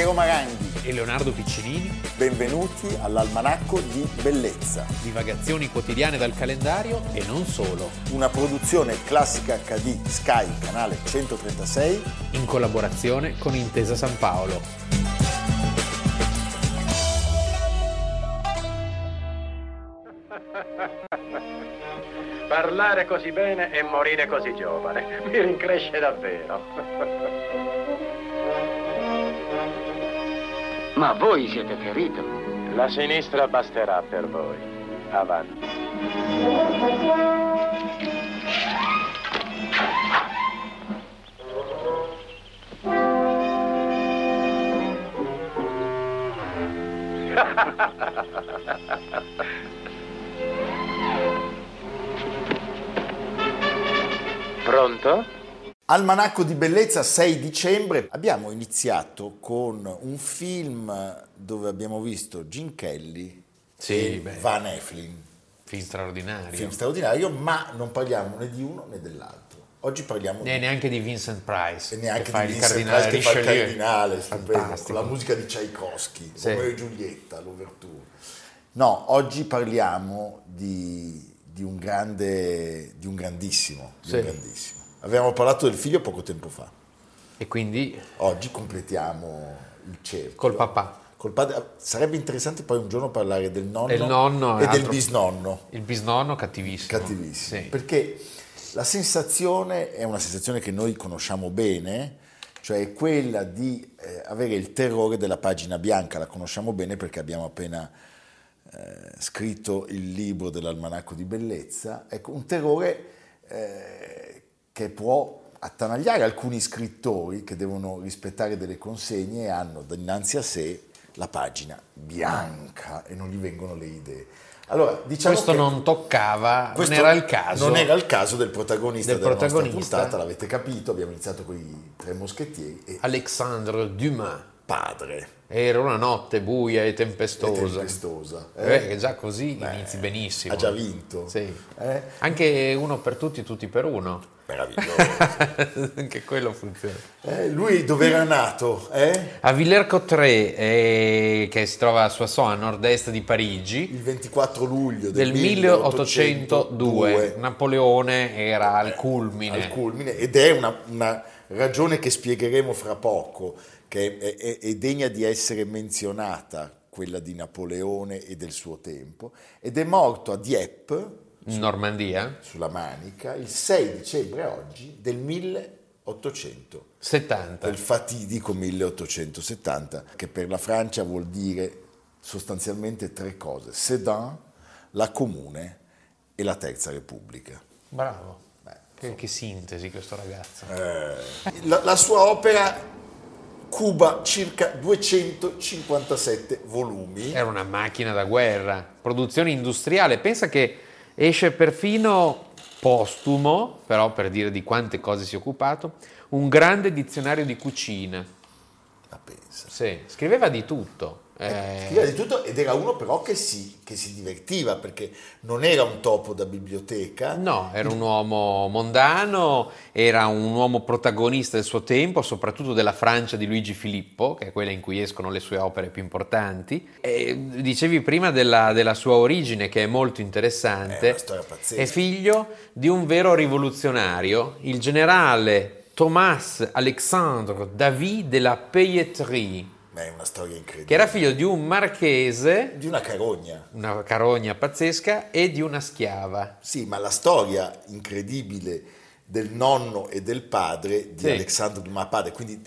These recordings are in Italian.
Piero Maranghi e Leonardo Piccinini. Benvenuti all'Almanacco di Bellezza. Divagazioni quotidiane dal calendario e non solo. Una produzione Classica HD Sky, canale 136, in collaborazione con Intesa San Paolo. Parlare così bene e morire così giovane, mi rincresce davvero. Ma voi siete ferito. La sinistra basterà per voi. Avanti. Pronto? Almanacco di Bellezza, 6 dicembre. Abbiamo iniziato con un film dove abbiamo visto Gene Kelly e Van Efflin. Film straordinario, ma non parliamo né di uno né dell'altro. Oggi parliamo neanche di Vincent Price, e neanche che fa di Vincent Price che fa il cardinale, stupendo, con la musica di Tchaikovsky, Romeo e Giulietta, l'ouverture. No, oggi parliamo di un grandissimo. Avevamo parlato del figlio poco tempo fa. E quindi? Oggi completiamo il cerchio. Col papà. Col padre. Sarebbe interessante poi un giorno parlare del nonno e del bisnonno. Il bisnonno cattivissimo. Sì. Perché la sensazione è una sensazione che noi conosciamo bene, cioè quella di avere il terrore della pagina bianca. La conosciamo bene perché abbiamo appena scritto il libro dell'Almanacco di Bellezza. Ecco, un terrore che può attanagliare alcuni scrittori che devono rispettare delle consegne e hanno dinanzi a sé la pagina bianca e non gli vengono le idee. Allora, diciamo questo che non toccava, questo non era il caso. Non era il caso del protagonista della nostra puntata, l'avete capito, abbiamo iniziato con i Tre moschettieri e Alexandre Dumas, padre. Era una notte buia e tempestosa. Già così inizi benissimo. Ha già vinto. Sì. Anche uno per tutti, tutti per uno. Meraviglioso. Anche quello funziona. Lui dove era nato? A Villers-Cotterêts, che si trova a Soissons, a nord-est di Parigi. Il 24 luglio del 1802. Napoleone era al culmine. Ed è una ragione che spiegheremo fra poco, che è degna di essere menzionata, quella di Napoleone e del suo tempo, ed è morto a Dieppe, Normandia, sulla Manica, il 6 dicembre oggi del 1870. Il fatidico 1870, che per la Francia vuol dire sostanzialmente tre cose: Sedan, la Comune e la Terza Repubblica. Bravo. Che sintesi questo ragazzo. La sua opera cuba circa 257 volumi. Era una macchina da guerra, produzione industriale. Pensa che esce perfino postumo, però per dire di quante cose si è occupato, un grande dizionario di cucina. La pensa. Sì, scriveva di tutto. Scriveva di tutto, ed era uno però che si divertiva, perché non era un topo da biblioteca. No, era un uomo mondano, era un uomo protagonista del suo tempo, soprattutto della Francia di Luigi Filippo, che è quella in cui escono le sue opere più importanti. E dicevi prima della sua origine, che è molto interessante. È una storia pazzesca. È figlio di un vero rivoluzionario, il generale Thomas Alexandre David de la Pejeterie. È una storia incredibile. Che era figlio di un marchese, di una carogna pazzesca, e di una schiava. Sì, ma la storia incredibile del nonno e del padre di Alexandre Dumas padre, quindi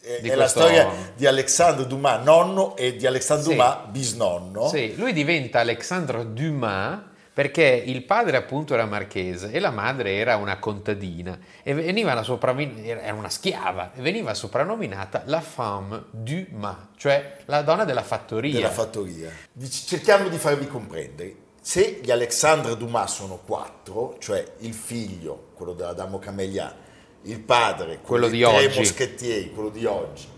è la storia di Alexandre Dumas nonno e di Alexandre Dumas bisnonno. Sì, lui diventa Alexandre Dumas perché il padre appunto era marchese e la madre era una contadina e era una schiava e veniva soprannominata la femme du mas, cioè la donna della fattoria. Cerchiamo di farvi comprendere. Se gli Alexandre Dumas sono 4, cioè il figlio, quello dell'Adamo Camélia, il padre, quello dei Tre moschettieri, quello di oggi,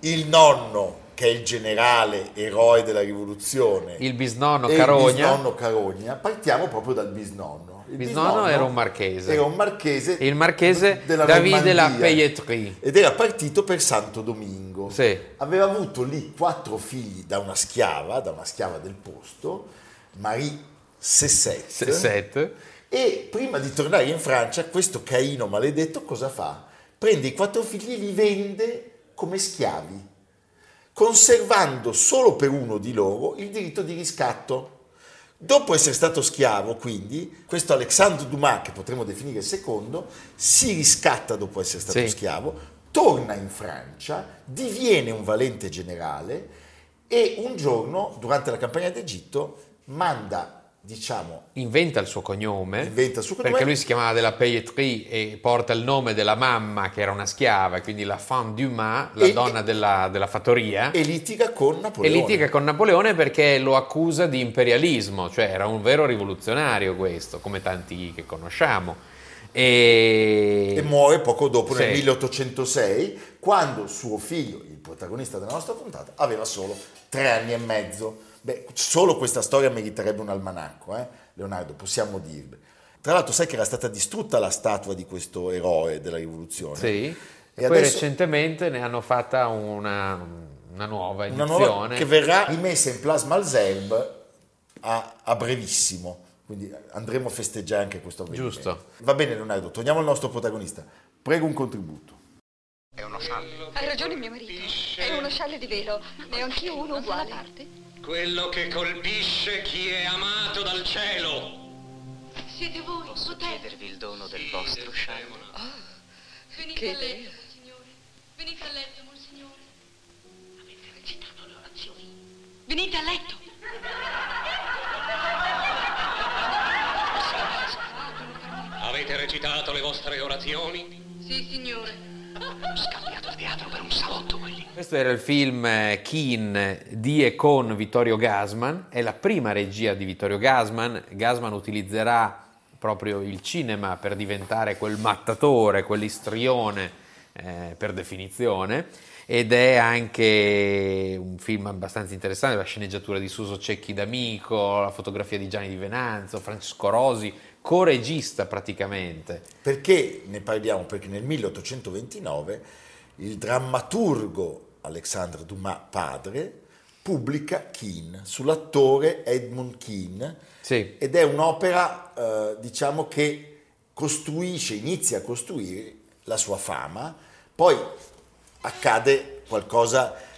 il nonno che è il generale eroe della rivoluzione, il bisnonno Carogna. Partiamo proprio dal bisnonno. Bisnonno era un marchese. Era un marchese. Il marchese David de la Pejeterie. Ed era partito per Santo Domingo. Sì. Aveva avuto lì 4 figli da una schiava del posto, Marie Sessette. E prima di tornare in Francia, questo Caino maledetto cosa fa? Prende i 4 figli e li vende come schiavi, conservando solo per uno di loro il diritto di riscatto. Dopo essere stato schiavo, quindi, questo Alexandre Dumas, che potremmo definire il secondo, si riscatta dopo essere stato schiavo, torna in Francia, diviene un valente generale e un giorno, durante la campagna d'Egitto, inventa il suo cognome, perché lui si chiamava della Pejeterie e porta il nome della mamma, che era una schiava, quindi la femme Dumas, la donna della fattoria, e litiga con Napoleone perché lo accusa di imperialismo, cioè era un vero rivoluzionario questo, come tanti che conosciamo, e muore poco dopo nel 1806, quando suo figlio, il protagonista della nostra puntata, aveva solo 3 anni e mezzo. Beh, solo questa storia meriterebbe un almanacco, Leonardo, possiamo dirlo. Tra l'altro sai che era stata distrutta la statua di questo eroe della rivoluzione? Sì, e poi adesso recentemente ne hanno fatta una nuova edizione. Una nuova che verrà rimessa in Place Malesherbes a brevissimo, quindi andremo a festeggiare anche questo avvenimento. Giusto. Va bene Leonardo, torniamo al nostro protagonista. Prego un contributo. È uno scialle. Ha ragione mio marito, è uno scialle di velo, ne ho anch'io uno uguale. Quello che colpisce chi è amato dal cielo. Siete voi, posso chiedervi il dono del vostro sciame? Oh, venite a letto, signore. Venite a letto, monsignore. Avete recitato le orazioni. Venite a letto. Avete recitato le vostre orazioni? Sì, signore. Scambiato il teatro per un salotto quelli. Questo era il film Kean di e con Vittorio Gassman, è la prima regia di Vittorio Gassman. Gassman utilizzerà proprio il cinema per diventare quel mattatore, quell'istrione per definizione, ed è anche un film abbastanza interessante, la sceneggiatura di Suso Cecchi d'Amico, la fotografia di Gianni di Venanzo, Francesco Rosi, co-regista praticamente. Perché ne parliamo? Perché nel 1829 il drammaturgo Alexandre Dumas padre pubblica Kean sull'attore Edmund Kean, ed è un'opera diciamo che inizia a costruire la sua fama. Poi accade qualcosa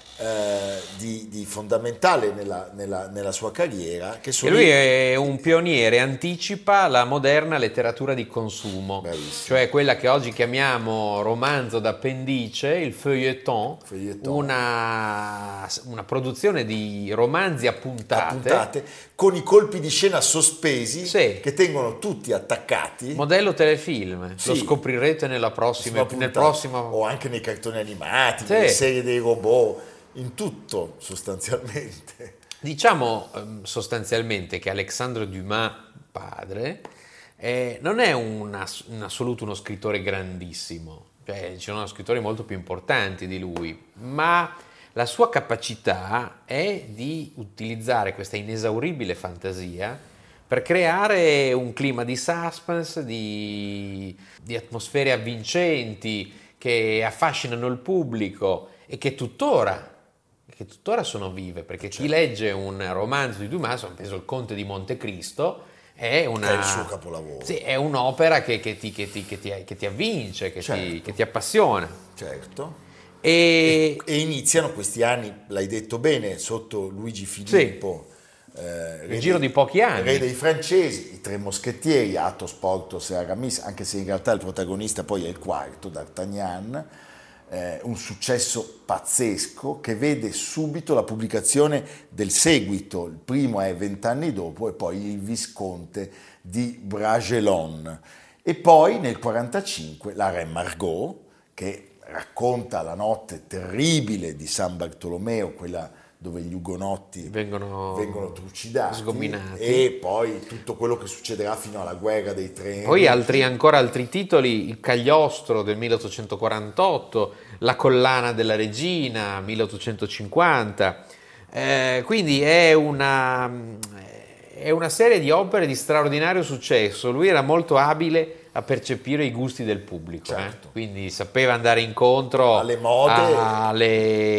di fondamentale nella sua carriera, e lui è un pioniere, anticipa la moderna letteratura di consumo. Bellissimo. Cioè quella che oggi chiamiamo romanzo d'appendice, il feuilleton. Una produzione di romanzi appuntate con i colpi di scena sospesi che tengono tutti attaccati, modello telefilm. Lo scoprirete nel prossimo o anche nei cartoni animati, nelle serie dei robot. In tutto, sostanzialmente. Diciamo sostanzialmente che Alexandre Dumas, padre, non è in assoluto uno scrittore grandissimo, cioè ci sono scrittori molto più importanti di lui, ma la sua capacità è di utilizzare questa inesauribile fantasia per creare un clima di suspense, di atmosfere avvincenti che affascinano il pubblico e che tuttora sono vive, perché chi legge un romanzo di Dumas, ho preso il Conte di Monte Cristo, è il suo capolavoro. Sì, è un'opera che ti avvince, che ti appassiona. Certo. E iniziano questi anni, l'hai detto bene, sotto Luigi Filippo, nel giro di pochi anni. Re dei francesi, i 3 moschettieri, Atos, Portos e Aramis, anche se in realtà il protagonista poi è il quarto, D'Artagnan. Un successo pazzesco che vede subito la pubblicazione del seguito. Il primo è 20 anni dopo, e poi Il Visconte di Bragelonne, e poi nel 1945 la Reine Margot, che racconta la notte terribile di San Bartolomeo, quella dove gli ugonotti vengono trucidati, sgominati, e poi tutto quello che succederà fino alla guerra dei treni. Poi altri titoli, Il Cagliostro del 1848, La collana della regina 1850, quindi è una è una serie di opere di straordinario successo. Lui era molto abile a percepire i gusti del pubblico, certo. Quindi sapeva andare incontro alle mode,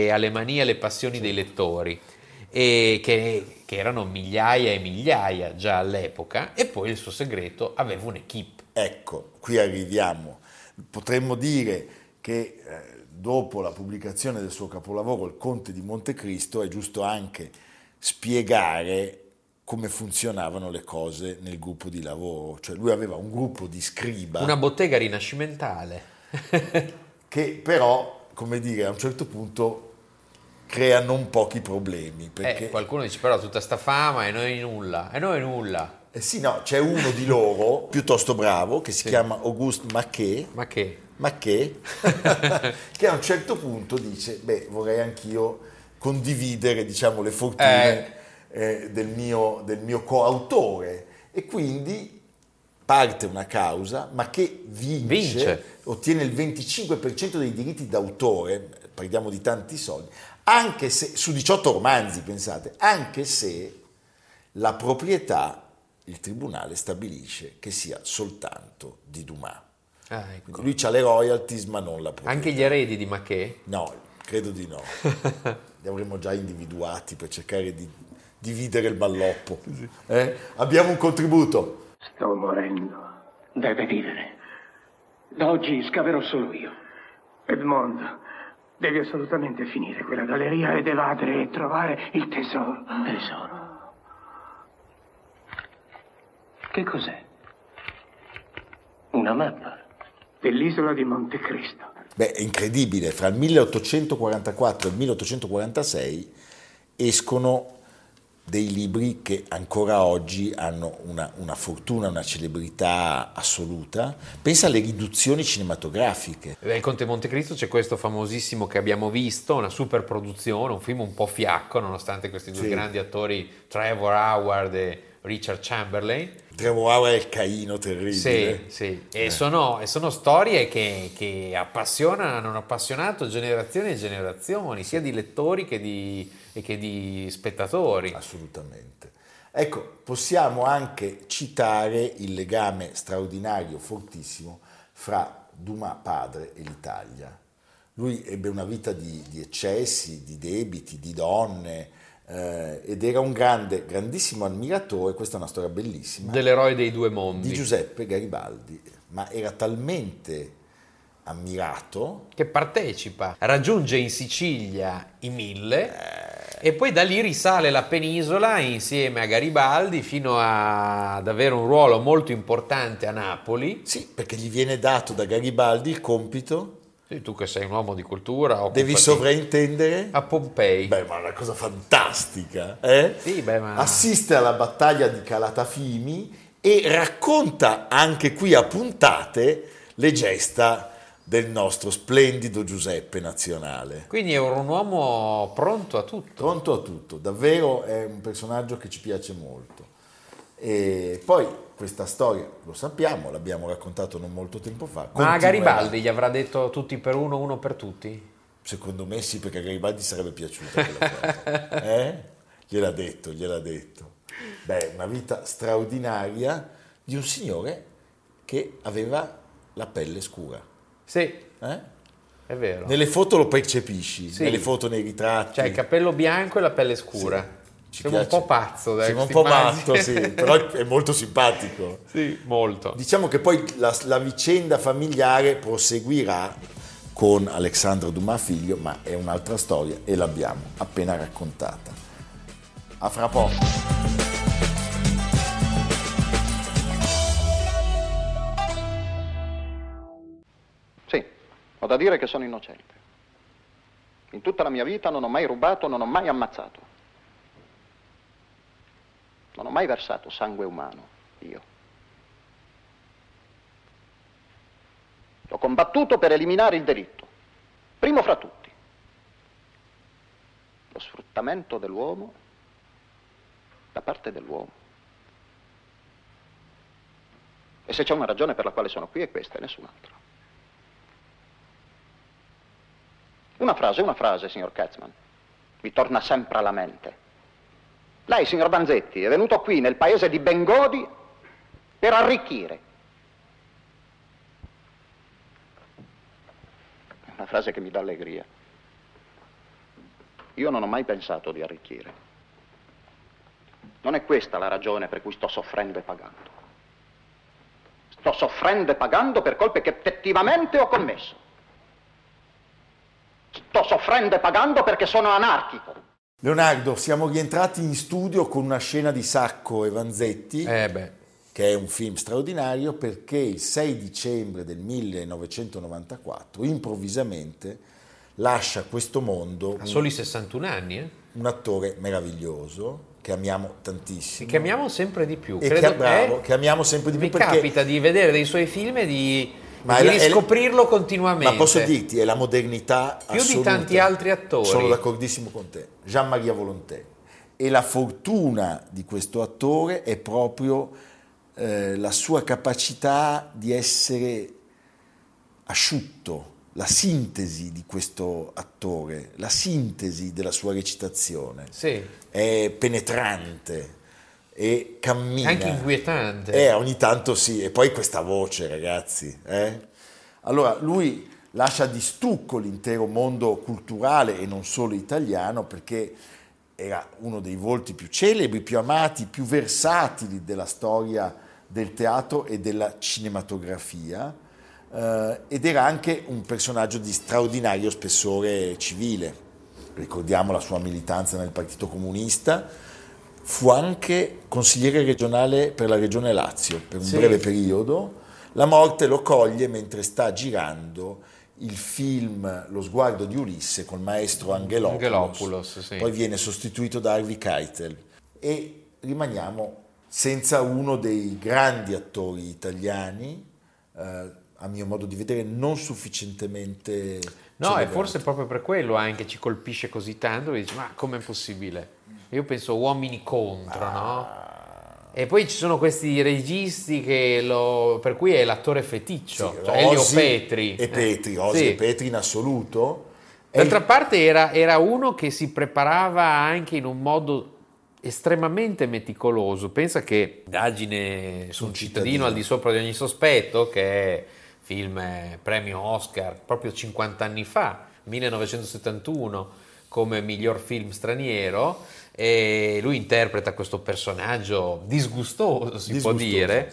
alle manie, alle passioni, certo, dei lettori, e che erano migliaia e migliaia già all'epoca. E poi il suo segreto: aveva un'equipe. Ecco, qui arriviamo. Potremmo dire che dopo la pubblicazione del suo capolavoro Il Conte di Monte Cristo è giusto anche spiegare come funzionavano le cose nel gruppo di lavoro. Cioè lui aveva un gruppo di scriba, una bottega rinascimentale che però, come dire, a un certo punto crea non pochi problemi, perché qualcuno dice: però tutta sta fama e noi nulla, sì, no, c'è uno di loro piuttosto bravo che si chiama Auguste Maquet che a un certo punto dice: beh, vorrei anch'io condividere, diciamo, le fortune del mio coautore, e quindi parte una causa, ma che vince. Ottiene il 25% dei diritti d'autore, parliamo di tanti soldi, anche se su 18 romanzi, pensate, anche se la proprietà il tribunale stabilisce che sia soltanto di Dumas. Ah, ecco. Lui c'ha le royalties ma non la proprietà. Anche gli eredi di Maquet? No, credo di no. Li avremmo già individuati per cercare di dividere il balloppo. Abbiamo un contributo. Sto morendo. Deve vivere. Da oggi scaverò solo io. Edmond, devi assolutamente finire quella galleria ed evadere e trovare il tesoro. Tesoro? Che cos'è? Una mappa dell'isola di Monte Cristo. Beh, è incredibile. Fra il 1844 e il 1846 escono dei libri che ancora oggi hanno una fortuna, una celebrità assoluta. Pensa alle riduzioni cinematografiche. Il Conte di Monte Cristo, c'è questo famosissimo che abbiamo visto, una super produzione, un film un po' fiacco, nonostante questi due grandi attori, Trevor Howard e Richard Chamberlain. Trevor Howard è il Caino terribile. Sì. E sono storie che appassionano, hanno appassionato generazioni e generazioni, sia di lettori che di spettatori. Assolutamente. Ecco, possiamo anche citare il legame straordinario, fortissimo, fra Dumas padre e l'Italia. Lui ebbe una vita di eccessi, di debiti, di donne, ed era un grandissimo ammiratore, questa è una storia bellissima, dell'eroe dei due mondi, di Giuseppe Garibaldi, ma era talmente ammirato che partecipa, raggiunge in Sicilia i 1000 e poi da lì risale la penisola insieme a Garibaldi fino ad avere un ruolo molto importante a Napoli. Sì, perché gli viene dato da Garibaldi il compito: tu che sei un uomo di cultura, devi sovraintendere a Pompei. Beh, ma è una cosa fantastica, Sì, assiste alla battaglia di Calatafimi e racconta anche qui a puntate le gesta del nostro splendido Giuseppe nazionale. Quindi era un uomo pronto a tutto. Pronto a tutto, davvero è un personaggio che ci piace molto. E poi questa storia, lo sappiamo, l'abbiamo raccontato non molto tempo fa. Ma Garibaldi gli avrà detto tutti per uno, uno per tutti? Secondo me sì, perché a Garibaldi sarebbe piaciuta quella cosa. Gliel'ha detto. Beh, una vita straordinaria di un signore che aveva la pelle scura. Sì, è vero. Nelle foto lo percepisci, sì. Nelle foto, nei ritratti. Cioè il capello bianco e la pelle scura. Sì. Siamo un po' pazzo, dai. Siamo un po' matto, sì, però è molto simpatico. Sì, molto. Diciamo che poi la vicenda familiare proseguirà con Alexandre Dumas figlio, ma è un'altra storia e l'abbiamo appena raccontata. A fra poco. Sì, ho da dire che sono innocente. In tutta la mia vita non ho mai rubato, non ho mai ammazzato. Non ho mai versato sangue umano, io. Ho combattuto per eliminare il delitto, primo fra tutti. Lo sfruttamento dell'uomo, da parte dell'uomo. E se c'è una ragione per la quale sono qui è questa e nessun'altra. Una frase, signor Gassman, mi torna sempre alla mente. Lei, signor Vanzetti, è venuto qui nel paese di Bengodi per arricchire. È una frase che mi dà allegria. Io non ho mai pensato di arricchire. Non è questa la ragione per cui sto soffrendo e pagando. Sto soffrendo e pagando per colpe che effettivamente ho commesso. Sto soffrendo e pagando perché sono anarchico. Leonardo, siamo rientrati in studio con una scena di Sacco e Vanzetti, che è un film straordinario, perché il 6 dicembre del 1994 improvvisamente lascia questo mondo. A soli 61 anni, eh? Un attore meraviglioso, che amiamo tantissimo. E che amiamo sempre di più. Mi capita di vedere dei suoi film e di riscoprirlo continuamente. Ma posso dirti, è la modernità assoluta. Più di tanti altri attori. Sono d'accordissimo con te. Gian Maria Volontè. E la fortuna di questo attore è proprio la sua capacità di essere asciutto. La sintesi di questo attore, la sintesi della sua recitazione, sì, è penetrante e cammina. È anche inquietante. Ogni tanto sì, e poi questa voce, ragazzi. Allora, lui lascia di stucco l'intero mondo culturale e non solo italiano, perché era uno dei volti più celebri, più amati, più versatili della storia del teatro e della cinematografia. Ed era anche un personaggio di straordinario spessore civile. Ricordiamo la sua militanza nel Partito Comunista. Fu anche consigliere regionale per la regione Lazio per un breve periodo. La morte lo coglie mentre sta girando il film Lo sguardo di Ulisse col maestro Angelopoulos. Sì. Poi viene sostituito da Harvey Keitel e rimaniamo senza uno dei grandi attori italiani, a mio modo di vedere non sufficientemente celebrato. E forse proprio per quello anche ci colpisce così tanto, e dici, ma com'è possibile? Io penso Uomini contro, no? E poi ci sono questi registi che per cui è l'attore feticcio, sì, cioè Elio Petri. E Petri, Rosi e Petri in assoluto. D'altra parte era uno che si preparava anche in un modo estremamente meticoloso. Pensa che Indagine su un cittadino al di sopra di ogni sospetto, che è film premio Oscar proprio 50 anni fa, 1971, come miglior film straniero, e lui interpreta questo personaggio disgustoso, può dire.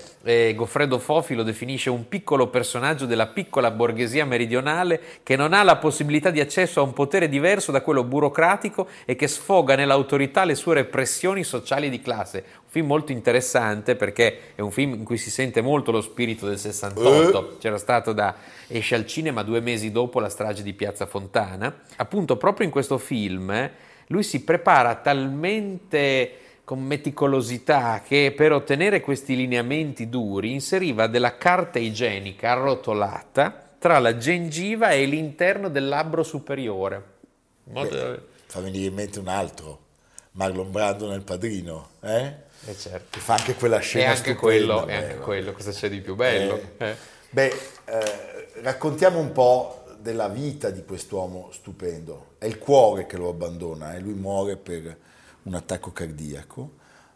Goffredo Fofi lo definisce un piccolo personaggio della piccola borghesia meridionale che non ha la possibilità di accesso a un potere diverso da quello burocratico e che sfoga nell'autorità le sue repressioni sociali di classe. Un film molto interessante, perché è un film in cui si sente molto lo spirito del 68, c'era stato esce al cinema 2 mesi dopo la strage di Piazza Fontana. Appunto, proprio in questo film lui si prepara talmente con meticolosità che per ottenere questi lineamenti duri inseriva della carta igienica arrotolata tra la gengiva e l'interno del labbro superiore. Fa venire in mente un altro, Marlon Brando nel Padrino, certo. Che fa anche quella scena stupenda. Anche quello, cosa c'è di più bello? Raccontiamo un po' della vita di quest'uomo stupendo. È il cuore che lo abbandona, lui muore per un attacco cardiaco.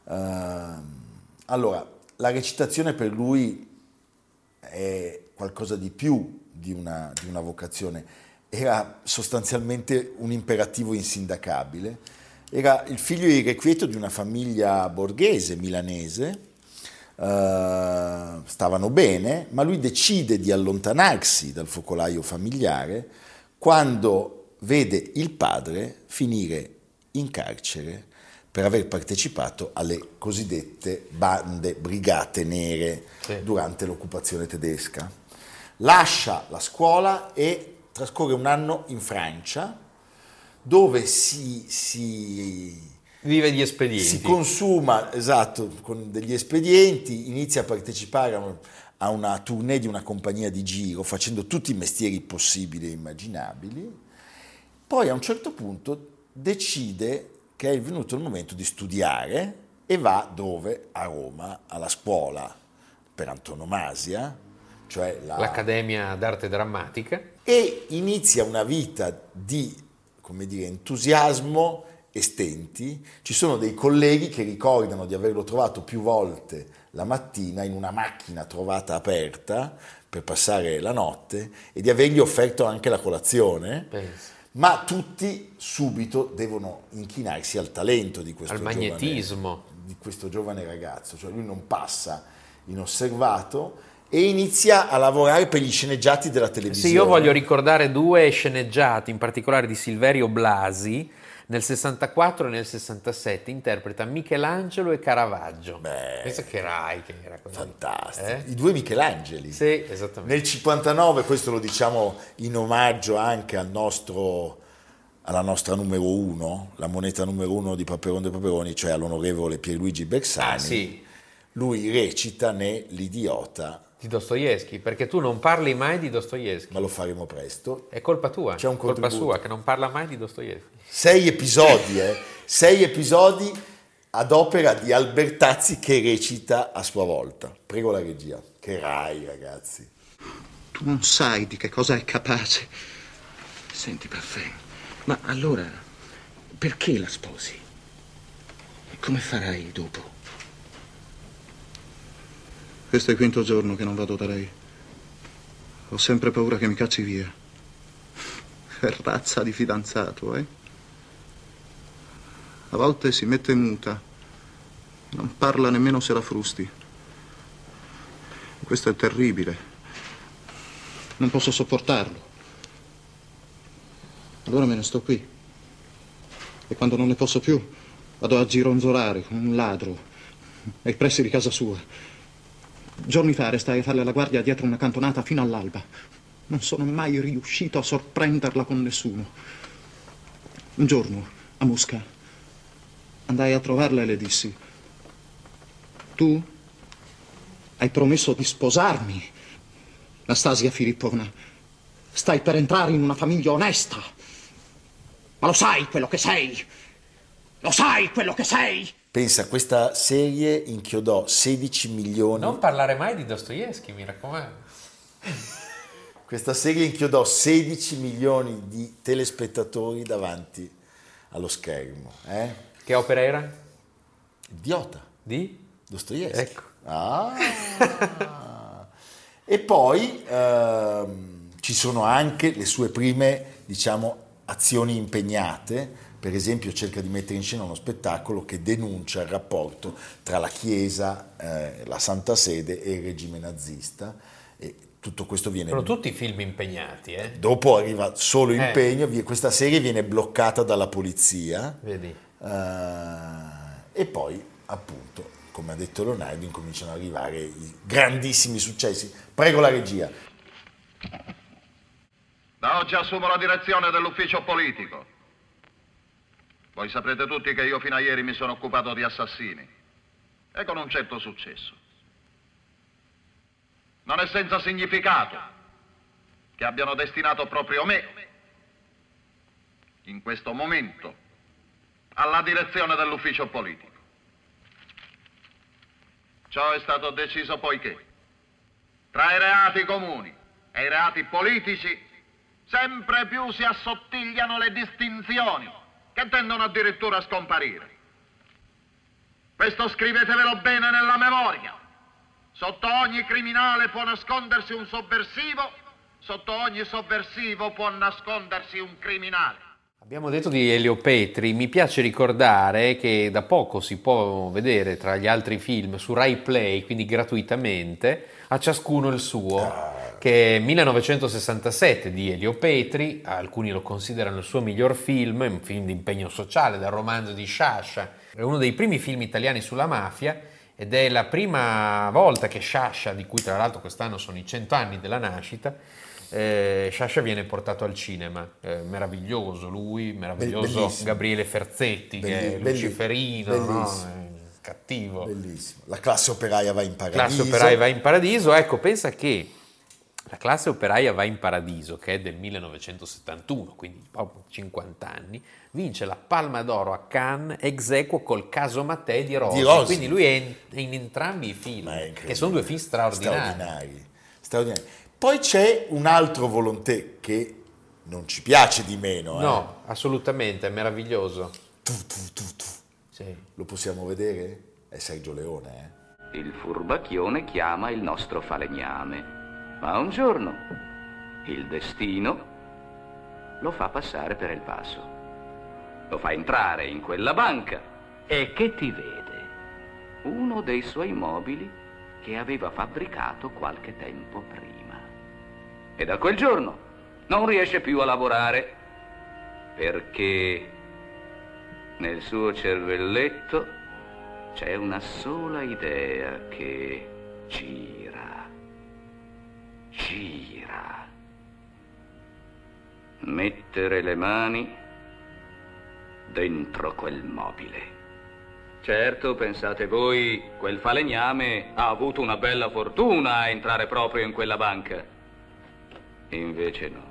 Allora, la recitazione per lui è qualcosa di più di una vocazione, era sostanzialmente un imperativo insindacabile. Era il figlio irrequieto di una famiglia borghese milanese, stavano bene, ma lui decide di allontanarsi dal focolaio familiare quando vede il padre finire in carcere per aver partecipato alle cosiddette brigate nere durante l'occupazione tedesca. Lascia la scuola e trascorre un anno in Francia, dove si vive di espedienti. Si consuma, con degli espedienti, inizia a partecipare a una tournée di una compagnia di giro, facendo tutti i mestieri possibili e immaginabili. Poi a un certo punto decide che è venuto il momento di studiare e va dove? A Roma, alla scuola per antonomasia, cioè l'Accademia d'Arte Drammatica. E inizia una vita di, come dire, entusiasmo estenti, ci sono dei colleghi che ricordano di averlo trovato più volte la mattina in una macchina trovata aperta per passare la notte e di avergli offerto anche la colazione. Penso. Ma tutti subito devono inchinarsi al talento di questo, al magnetismo di questo giovane ragazzo, cioè lui non passa inosservato e inizia a lavorare per gli sceneggiati della televisione. Sì, io voglio ricordare due sceneggiati, in particolare di Silverio Blasi, nel 64 e nel 67 interpreta Michelangelo e Caravaggio. Beh, penso che Rai che era così. Fantastico, eh? I due Michelangeli. Sì, esattamente. Nel 59, questo lo diciamo in omaggio anche al nostro, alla nostra numero uno, la moneta numero uno di Paperon de Paperoni, cioè all'onorevole Pierluigi Bersani. Ah, sì. Lui recita ne L'idiota di Dostoevsky, perché tu non parli mai di Dostoevsky. Ma lo faremo presto. È colpa tua, c'è un colpa sua che non parla mai di Dostoevsky. 6 episodi, sei episodi ad opera di Albertazzi che recita a sua volta. Prego la regia. Che Rai, ragazzi. Tu non sai di che cosa è capace. Senti, Parfait, ma allora perché la sposi? E come farai dopo? Questo è il 5° giorno che non vado da lei. Ho sempre paura che mi cacci via. Razza di fidanzato, eh? A volte si mette muta. Non parla nemmeno se la frusti. Questo è terribile. Non posso sopportarlo. Allora me ne sto qui. E quando non ne posso più, vado a gironzolare come un ladro ai pressi di casa sua. Giorni fa restai a farle la guardia dietro una cantonata fino all'alba. Non sono mai riuscito a sorprenderla con nessuno. Un giorno, a Mosca, andai a trovarla e le dissi: tu hai promesso di sposarmi, Nastasia Filippona. Stai per entrare in una famiglia onesta. Ma lo sai quello che sei? Lo sai quello che sei? Pensa, questa serie inchiodò 16 milioni... Non parlare mai di Dostoevsky, mi raccomando. Questa serie inchiodò 16 milioni di telespettatori davanti allo schermo. Eh? Che opera era? Idiota. Di? Dostoevsky. Ecco. Ah. E poi ci sono anche le sue prime, diciamo, azioni impegnate. Per esempio cerca di mettere in scena uno spettacolo che denuncia il rapporto tra la Chiesa, la Santa Sede e il regime nazista, e tutto questo viene... Sono tutti film impegnati, eh? Dopo arriva Solo impegno, questa serie viene bloccata dalla polizia. Vedi. E poi, appunto, come ha detto Leonardo, incominciano ad arrivare i grandissimi successi. Prego la regia. Da oggi assumo la direzione dell'ufficio politico. Voi saprete tutti che io fino a ieri mi sono occupato di assassini, e con un certo successo. Non è senza significato che abbiano destinato proprio me, in questo momento, alla direzione dell'ufficio politico. Ciò è stato deciso poiché, tra i reati comuni e i reati politici, sempre più si assottigliano le distinzioni, che tendono addirittura a scomparire. Questo scrivetevelo bene nella memoria. Sotto ogni criminale può nascondersi un sovversivo, sotto ogni sovversivo può nascondersi un criminale. Abbiamo detto di Elio Petri, mi piace ricordare che da poco si può vedere tra gli altri film su Rai Play, quindi gratuitamente, A ciascuno il suo, che è 1967 di Elio Petri, alcuni lo considerano il suo miglior film, un film di impegno sociale, dal romanzo di Sciascia, è uno dei primi film italiani sulla mafia ed è la prima volta che Sciascia, di cui tra l'altro quest'anno sono i 100 anni della nascita, Sciascia viene portato al cinema, meraviglioso lui, meraviglioso bellissimo. Gabriele Ferzetti che è Luciferino, bellissimo. No? Cattivo. Bellissimo. La classe operaia va in paradiso. Ecco, pensa che La classe operaia va in paradiso, che è del 1971, quindi proprio 50 anni, vince la Palma d'Oro a Cannes ex aequo col Caso Mattei di Rosi. Quindi lui è in entrambi i film, che sono due film straordinari. Poi c'è un altro Volontè che non ci piace di meno. No, assolutamente, è meraviglioso. Sì. Lo possiamo vedere? È Sergio Leone, eh? Il furbacchione chiama il nostro falegname, ma un giorno il destino lo fa passare per il passo. Lo fa entrare in quella banca e che ti vede? Uno dei suoi mobili che aveva fabbricato qualche tempo prima. E da quel giorno non riesce più a lavorare perché nel suo cervelletto c'è una sola idea che gira. Mettere le mani dentro quel mobile. Certo, pensate voi, quel falegname ha avuto una bella fortuna a entrare proprio in quella banca. Invece no.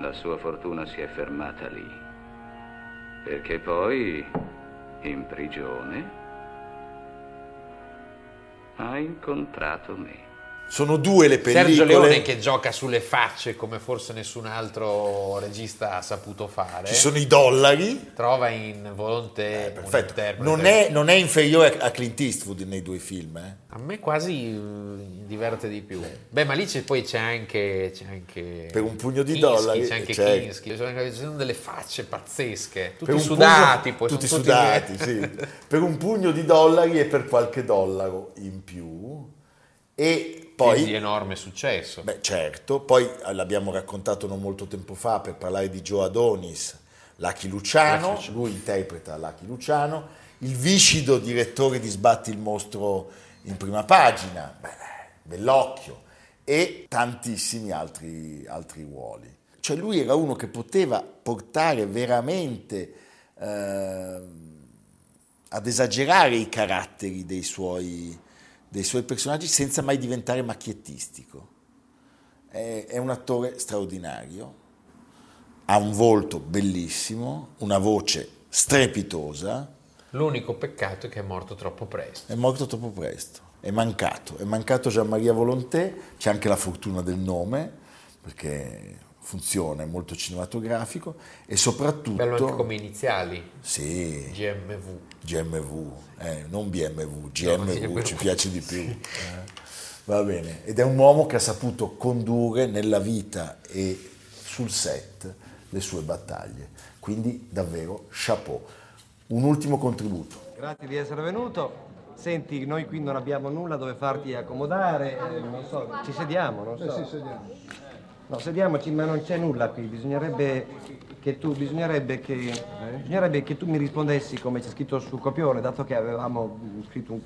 La sua fortuna si è fermata lì, perché poi in prigione ha incontrato me. Sono due le pellicole. Sergio Leone che gioca sulle facce come forse nessun altro regista ha saputo fare. Ci sono i dollari. Trova in Volontè un interprete. Non è inferiore a Clint Eastwood nei due film. A me quasi diverte di più. Beh, ma lì c'è anche per un pugno di Kinski, dollari. C'è anche Kinski. Ci sono delle facce pazzesche. Tutti sudati, sì. Per un pugno di dollari e per qualche dollaro in più. E poi di enorme successo. Beh, certo, poi l'abbiamo raccontato non molto tempo fa per parlare di Joe Adonis, Lucky Luciano, lui interpreta Lucky Luciano, il viscido direttore di Sbatti il mostro in prima pagina, bell'occhio, e tantissimi altri ruoli. Cioè lui era uno che poteva portare veramente ad esagerare i caratteri dei suoi personaggi senza mai diventare macchiettistico. È un attore straordinario, ha un volto bellissimo, una voce strepitosa. L'unico peccato è che è morto troppo presto, è mancato Gian Maria Volontè. C'è anche la fortuna del nome, perché funziona, è molto cinematografico e soprattutto bello anche come iniziali. Sì. GMV. Non BMV, GMV ci piace di più. Sì. Va bene, ed è un uomo che ha saputo condurre nella vita e sul set le sue battaglie. Quindi davvero chapeau. Un ultimo contributo. Grazie di essere venuto. Senti, noi qui non abbiamo nulla dove farti accomodare, non so, ci sediamo, non so. Sì, sediamo. No, sediamoci, ma non c'è nulla qui, bisognerebbe che tu mi rispondessi come c'è scritto sul copione, dato che c'era scritto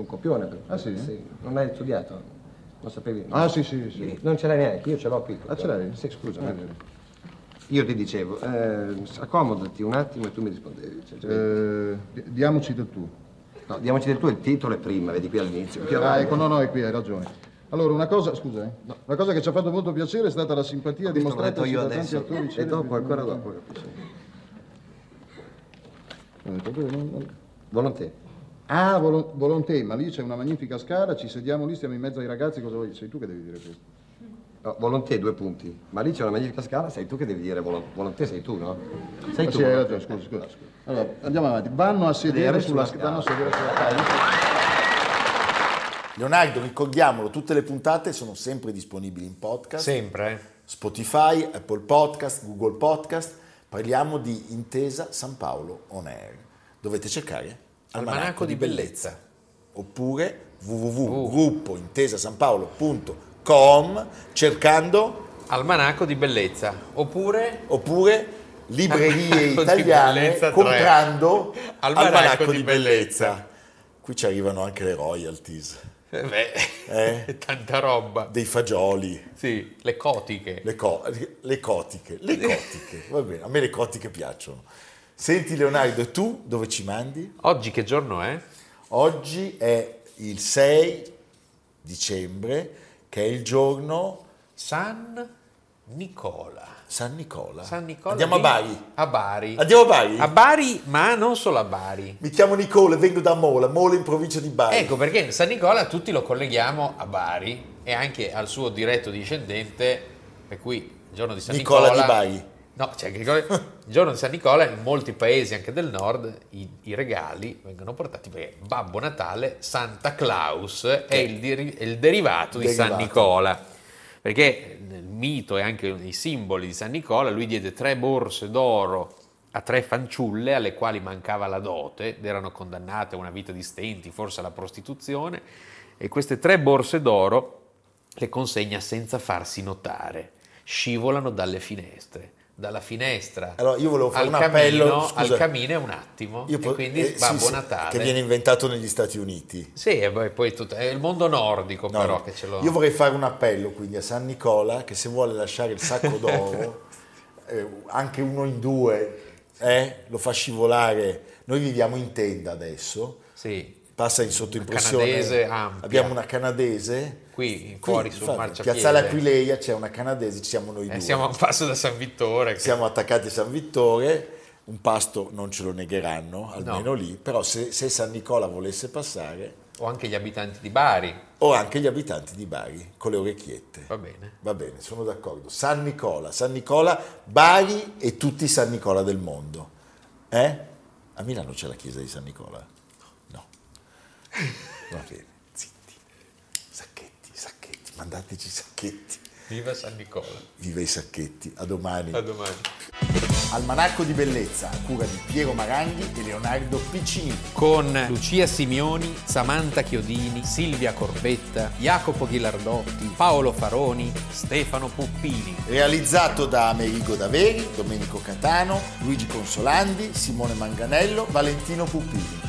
un copione. Ah sì? Sì? Non hai studiato, non sapevi. No? Ah sì. Non ce l'hai neanche, io ce l'ho qui. Ah ce l'hai? Sì, scusa. Io ti dicevo, accomodati un attimo e tu mi rispondevi. Diamoci del tu. No, diamoci del tu, il titolo è prima, vedi qui all'inizio. Ecco, è qui, hai ragione. Allora, una cosa che ci ha fatto molto piacere è stata la simpatia dimostrata da tanti attori e dopo. Volontè. Ah, Volontè, ma lì c'è una magnifica scala, ci sediamo lì, stiamo in mezzo ai ragazzi, cosa vuoi? Sei tu che devi dire questo. No, Volontè, 2 punti. Ma lì c'è una magnifica scala, sei tu che devi dire Volontè, sei tu, no? Sei tu. Sì, hai ragione, scusa. Allora, andiamo avanti. Vanno a sedere sulla scala. Leonardo, ricordiamolo, tutte le puntate sono sempre disponibili in podcast. Sempre. Spotify, Apple Podcast, Google Podcast. Parliamo di Intesa San Paolo On Air. Dovete cercare Almanacco di Bellezza. Oppure www.gruppointesasanpaolo.com cercando Almanacco di Bellezza. Oppure librerie italiane comprando Almanacco di Bellezza. Qui ci arrivano anche le royalties. Tanta roba. Dei fagioli. Sì, le cotiche. Le cotiche. Va bene, a me le cotiche piacciono. Senti Leonardo, e tu dove ci mandi? Oggi che giorno è? Oggi è il 6 dicembre, che è il giorno San Nicola. Andiamo a Bari. Andiamo a Bari? A Bari, ma non solo a Bari. Mi chiamo Nicola e vengo da Mola in provincia di Bari. Ecco perché San Nicola tutti lo colleghiamo a Bari e anche al suo diretto discendente, per cui il giorno di San Nicola di Bari. No, cioè, il giorno di San Nicola in molti paesi anche del nord i regali vengono portati perché Babbo Natale, Santa Claus è il derivato di San Nicola, perché il mito e anche i simboli di San Nicola, lui diede 3 borse d'oro a 3 fanciulle alle quali mancava la dote ed erano condannate a una vita di stenti, forse alla prostituzione, e queste 3 borse d'oro le consegna senza farsi notare, scivolano dalle finestre. Dalla finestra. Allora io volevo fare un appello, scusa, al camino è un attimo, e quindi Babbo Natale. Che viene inventato negli Stati Uniti. Sì, e poi tutto, è il mondo nordico però che ce lo... Io vorrei fare un appello quindi a San Nicola che se vuole lasciare il sacco d'oro, anche 1 in 2, lo fa scivolare. Noi viviamo in tenda adesso, sì, passa in sottoimpressione. Canadese ampia. Abbiamo una canadese. Qui fuori sul marciapiede. Piazzale Aquileia c'è una canadese, ci siamo noi due. Siamo a un passo da San Vittore. Siamo attaccati a San Vittore, un pasto non ce lo negheranno, almeno lì, però se San Nicola volesse passare... O anche gli abitanti di Bari. O anche gli abitanti di Bari, con le orecchiette. Va bene, sono d'accordo. San Nicola, Bari e tutti i San Nicola del mondo. A Milano c'è la chiesa di San Nicola? No. Va bene. Mandateci i sacchetti. Viva San Nicola. Viva i sacchetti. A domani. A domani. Almanacco di bellezza a cura di Piero Maranghi e Leonardo Piccini. Con Lucia Simioni, Samantha Chiodini, Silvia Corbetta, Jacopo Ghilardotti, Paolo Faroni, Stefano Puppini. Realizzato da Amerigo Daveri, Domenico Catano, Luigi Consolandi, Simone Manganello, Valentino Puppini.